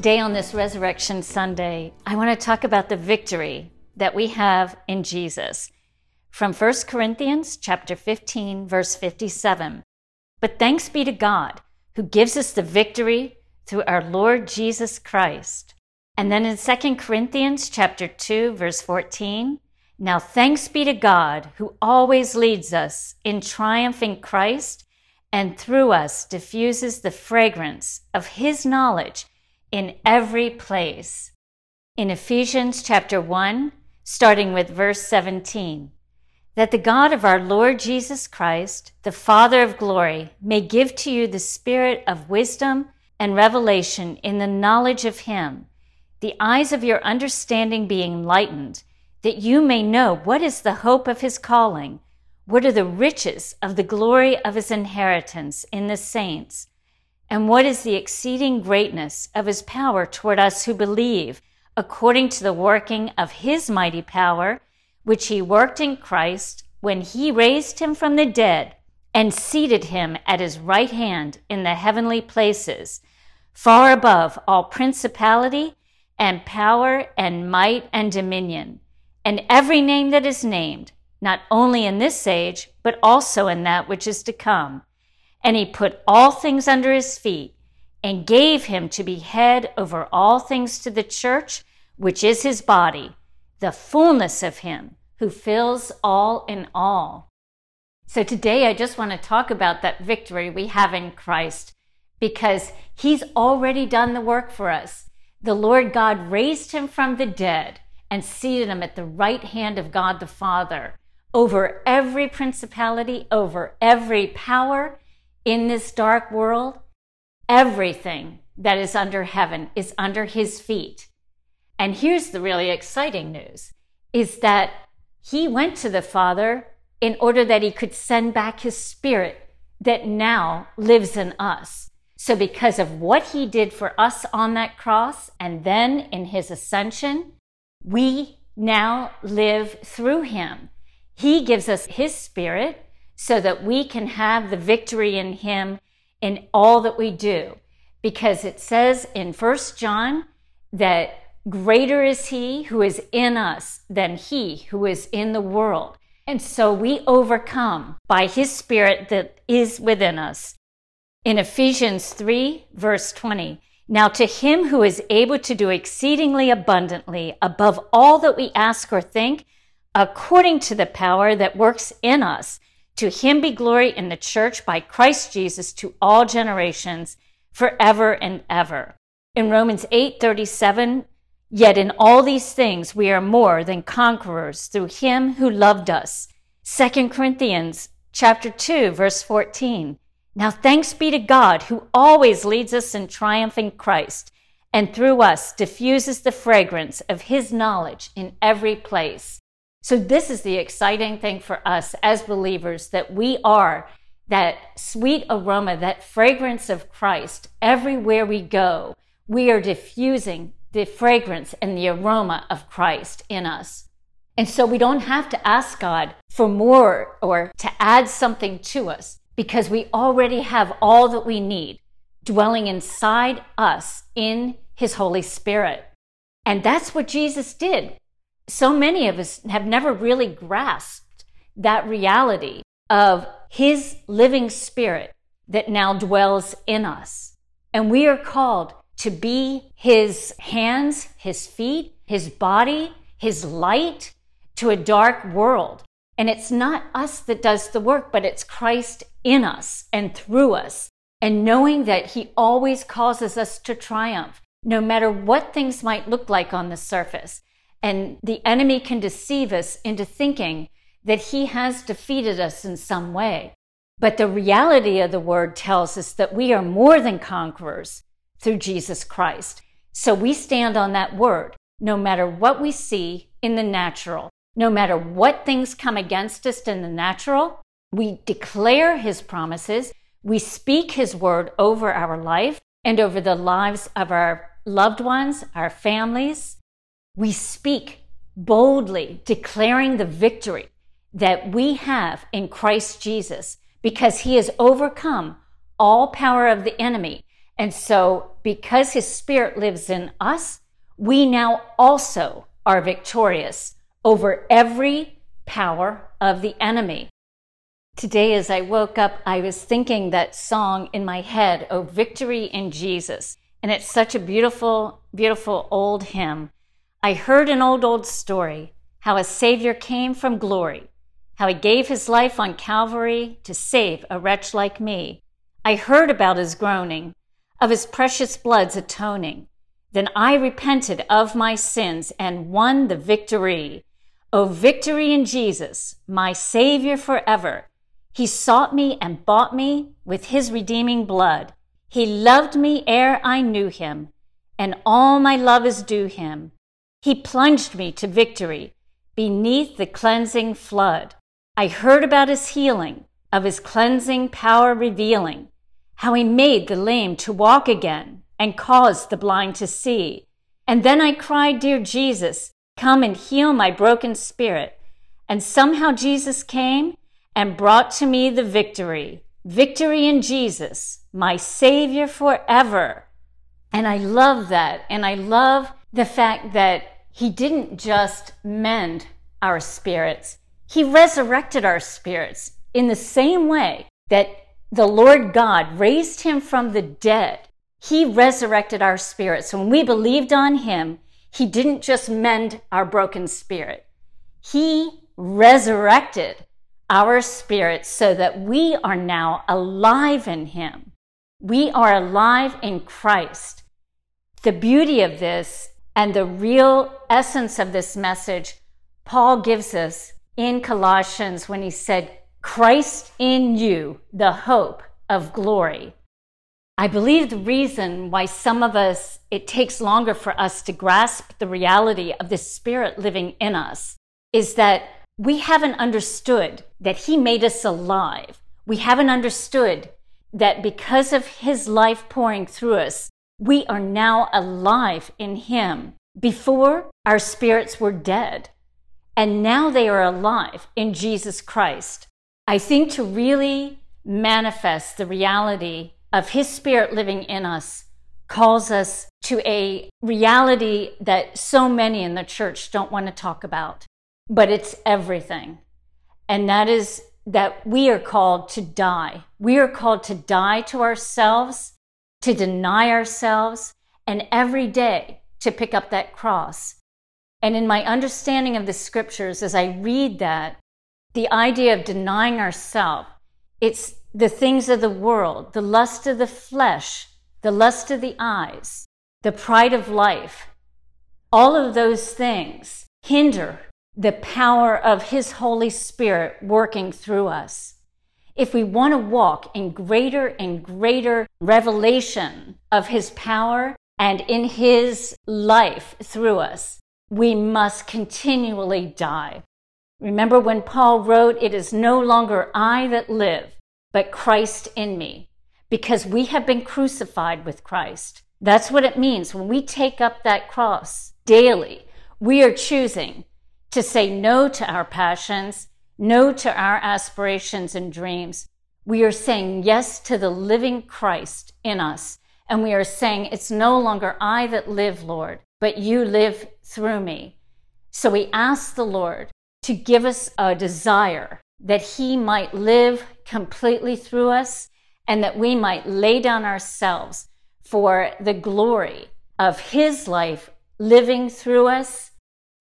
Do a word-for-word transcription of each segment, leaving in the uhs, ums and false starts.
Today on this Resurrection Sunday, I want to talk about the victory that we have in Jesus. From First Corinthians chapter fifteen, verse fifty-seven. But thanks be to God, who gives us the victory through our Lord Jesus Christ. And then in Second Corinthians chapter two, verse fourteen, now thanks be to God, who always leads us in triumph in Christ, and through us diffuses the fragrance of his knowledge in every place. In Ephesians chapter one, starting with verse seventeen, that the God of our Lord Jesus Christ, the Father of glory, may give to you the spirit of wisdom and revelation in the knowledge of him, the eyes of your understanding being enlightened, that you may know what is the hope of his calling, what are the riches of the glory of his inheritance in the saints, and what is the exceeding greatness of his power toward us who believe, according to the working of his mighty power, which he worked in Christ when he raised him from the dead and seated him at his right hand in the heavenly places, far above all principality and power and might and dominion, and every name that is named, not only in this age, but also in that which is to come. And he put all things under his feet and gave him to be head over all things to the church, which is his body, the fullness of him who fills all in all. So today I just want to talk about that victory we have in Christ, because he's already done the work for us. The Lord God raised him from the dead and seated him at the right hand of God the Father, over every principality, over every power in this dark world. Everything that is under heaven is under his feet. And here's the really exciting news, is that he went to the Father in order that he could send back his spirit that now lives in us. So because of what he did for us on that cross, and then in his ascension, we now live through him. He gives us his spirit so that we can have the victory in him in all that we do. Because it says in First John that greater is he who is in us than he who is in the world. And so we overcome by his spirit that is within us. In Ephesians three, verse twenty, now to him who is able to do exceedingly abundantly above all that we ask or think, according to the power that works in us, to him be glory in the church by Christ Jesus to all generations, forever and ever. In Romans eight thirty-seven, yet in all these things we are more than conquerors through him who loved us. Second Corinthians chapter two, verse fourteen. Now thanks be to God, who always leads us in triumph in Christ, and through us diffuses the fragrance of his knowledge in every place. So this is the exciting thing for us as believers, that we are that sweet aroma, that fragrance of Christ. Everywhere we go, we are diffusing the fragrance and the aroma of Christ in us. And so we don't have to ask God for more or to add something to us, because we already have all that we need dwelling inside us in his Holy Spirit. And that's what Jesus did. So many of us have never really grasped that reality of his living spirit that now dwells in us. And we are called to be his hands, his feet, his body, his light to a dark world. And it's not us that does the work, but it's Christ in us and through us. And knowing that he always causes us to triumph, no matter what things might look like on the surface. And the enemy can deceive us into thinking that he has defeated us in some way. But the reality of the word tells us that we are more than conquerors through Jesus Christ. So we stand on that word, no matter what we see in the natural. No matter what things come against us in the natural, we declare his promises, we speak his word over our life and over the lives of our loved ones, our families. We speak boldly, declaring the victory that we have in Christ Jesus, because he has overcome all power of the enemy. And so because his Spirit lives in us, we now also are victorious over every power of the enemy. Today, as I woke up, I was thinking that song in my head, "Oh, Victory in Jesus." And it's such a beautiful, beautiful old hymn. I heard an old, old story, how a Savior came from glory, how he gave his life on Calvary to save a wretch like me. I heard about his groaning, of his precious blood's atoning. Then I repented of my sins and won the victory. Oh, victory in Jesus, my Savior forever. He sought me and bought me with his redeeming blood. He loved me ere I knew him, and all my love is due him. He plunged me to victory beneath the cleansing flood. I heard about his healing, of his cleansing power revealing, how he made the lame to walk again and caused the blind to see. And then I cried, "Dear Jesus, come and heal my broken spirit." And somehow Jesus came and brought to me the victory. Victory in Jesus, my Savior forever. And I love that. And I love the fact that he didn't just mend our spirits. He resurrected our spirits in the same way that the Lord God raised him from the dead. He resurrected our spirits. When we believed on him, he didn't just mend our broken spirit. He resurrected our spirit so that we are now alive in him. We are alive in Christ. The beauty of this and the real essence of this message, Paul gives us in Colossians when he said, "Christ in you, the hope of glory." I believe the reason why some of us, it takes longer for us to grasp the reality of the Spirit living in us is that we haven't understood that he made us alive. We haven't understood that because of his life pouring through us, we are now alive in him. Before, our spirits were dead, and now they are alive in Jesus Christ. I think to really manifest the reality of his Spirit living in us calls us to a reality that so many in the church don't want to talk about. But it's everything. And that is that we are called to die. We are called to die to ourselves, to deny ourselves, and every day to pick up that cross. And in my understanding of the scriptures, as I read that, the idea of denying ourselves, it's the things of the world, the lust of the flesh, the lust of the eyes, the pride of life. All of those things hinder the power of his Holy Spirit working through us. If we want to walk in greater and greater revelation of his power and in his life through us, we must continually die. Remember when Paul wrote, "It is no longer I that live, but Christ in me," because we have been crucified with Christ. That's what it means. When we take up that cross daily, we are choosing to say no to our passions, no to our aspirations and dreams. We are saying yes to the living Christ in us. And we are saying, "It's no longer I that live, Lord, but you live through me." So we ask the Lord to give us a desire that he might live completely through us and that we might lay down ourselves for the glory of his life living through us.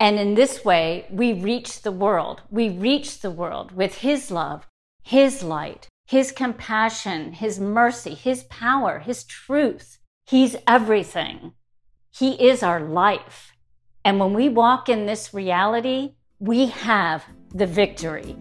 And in this way, we reach the world. We reach the world with his love, his light, his compassion, his mercy, his power, his truth. He's everything. He is our life. And when we walk in this reality, we have the victory.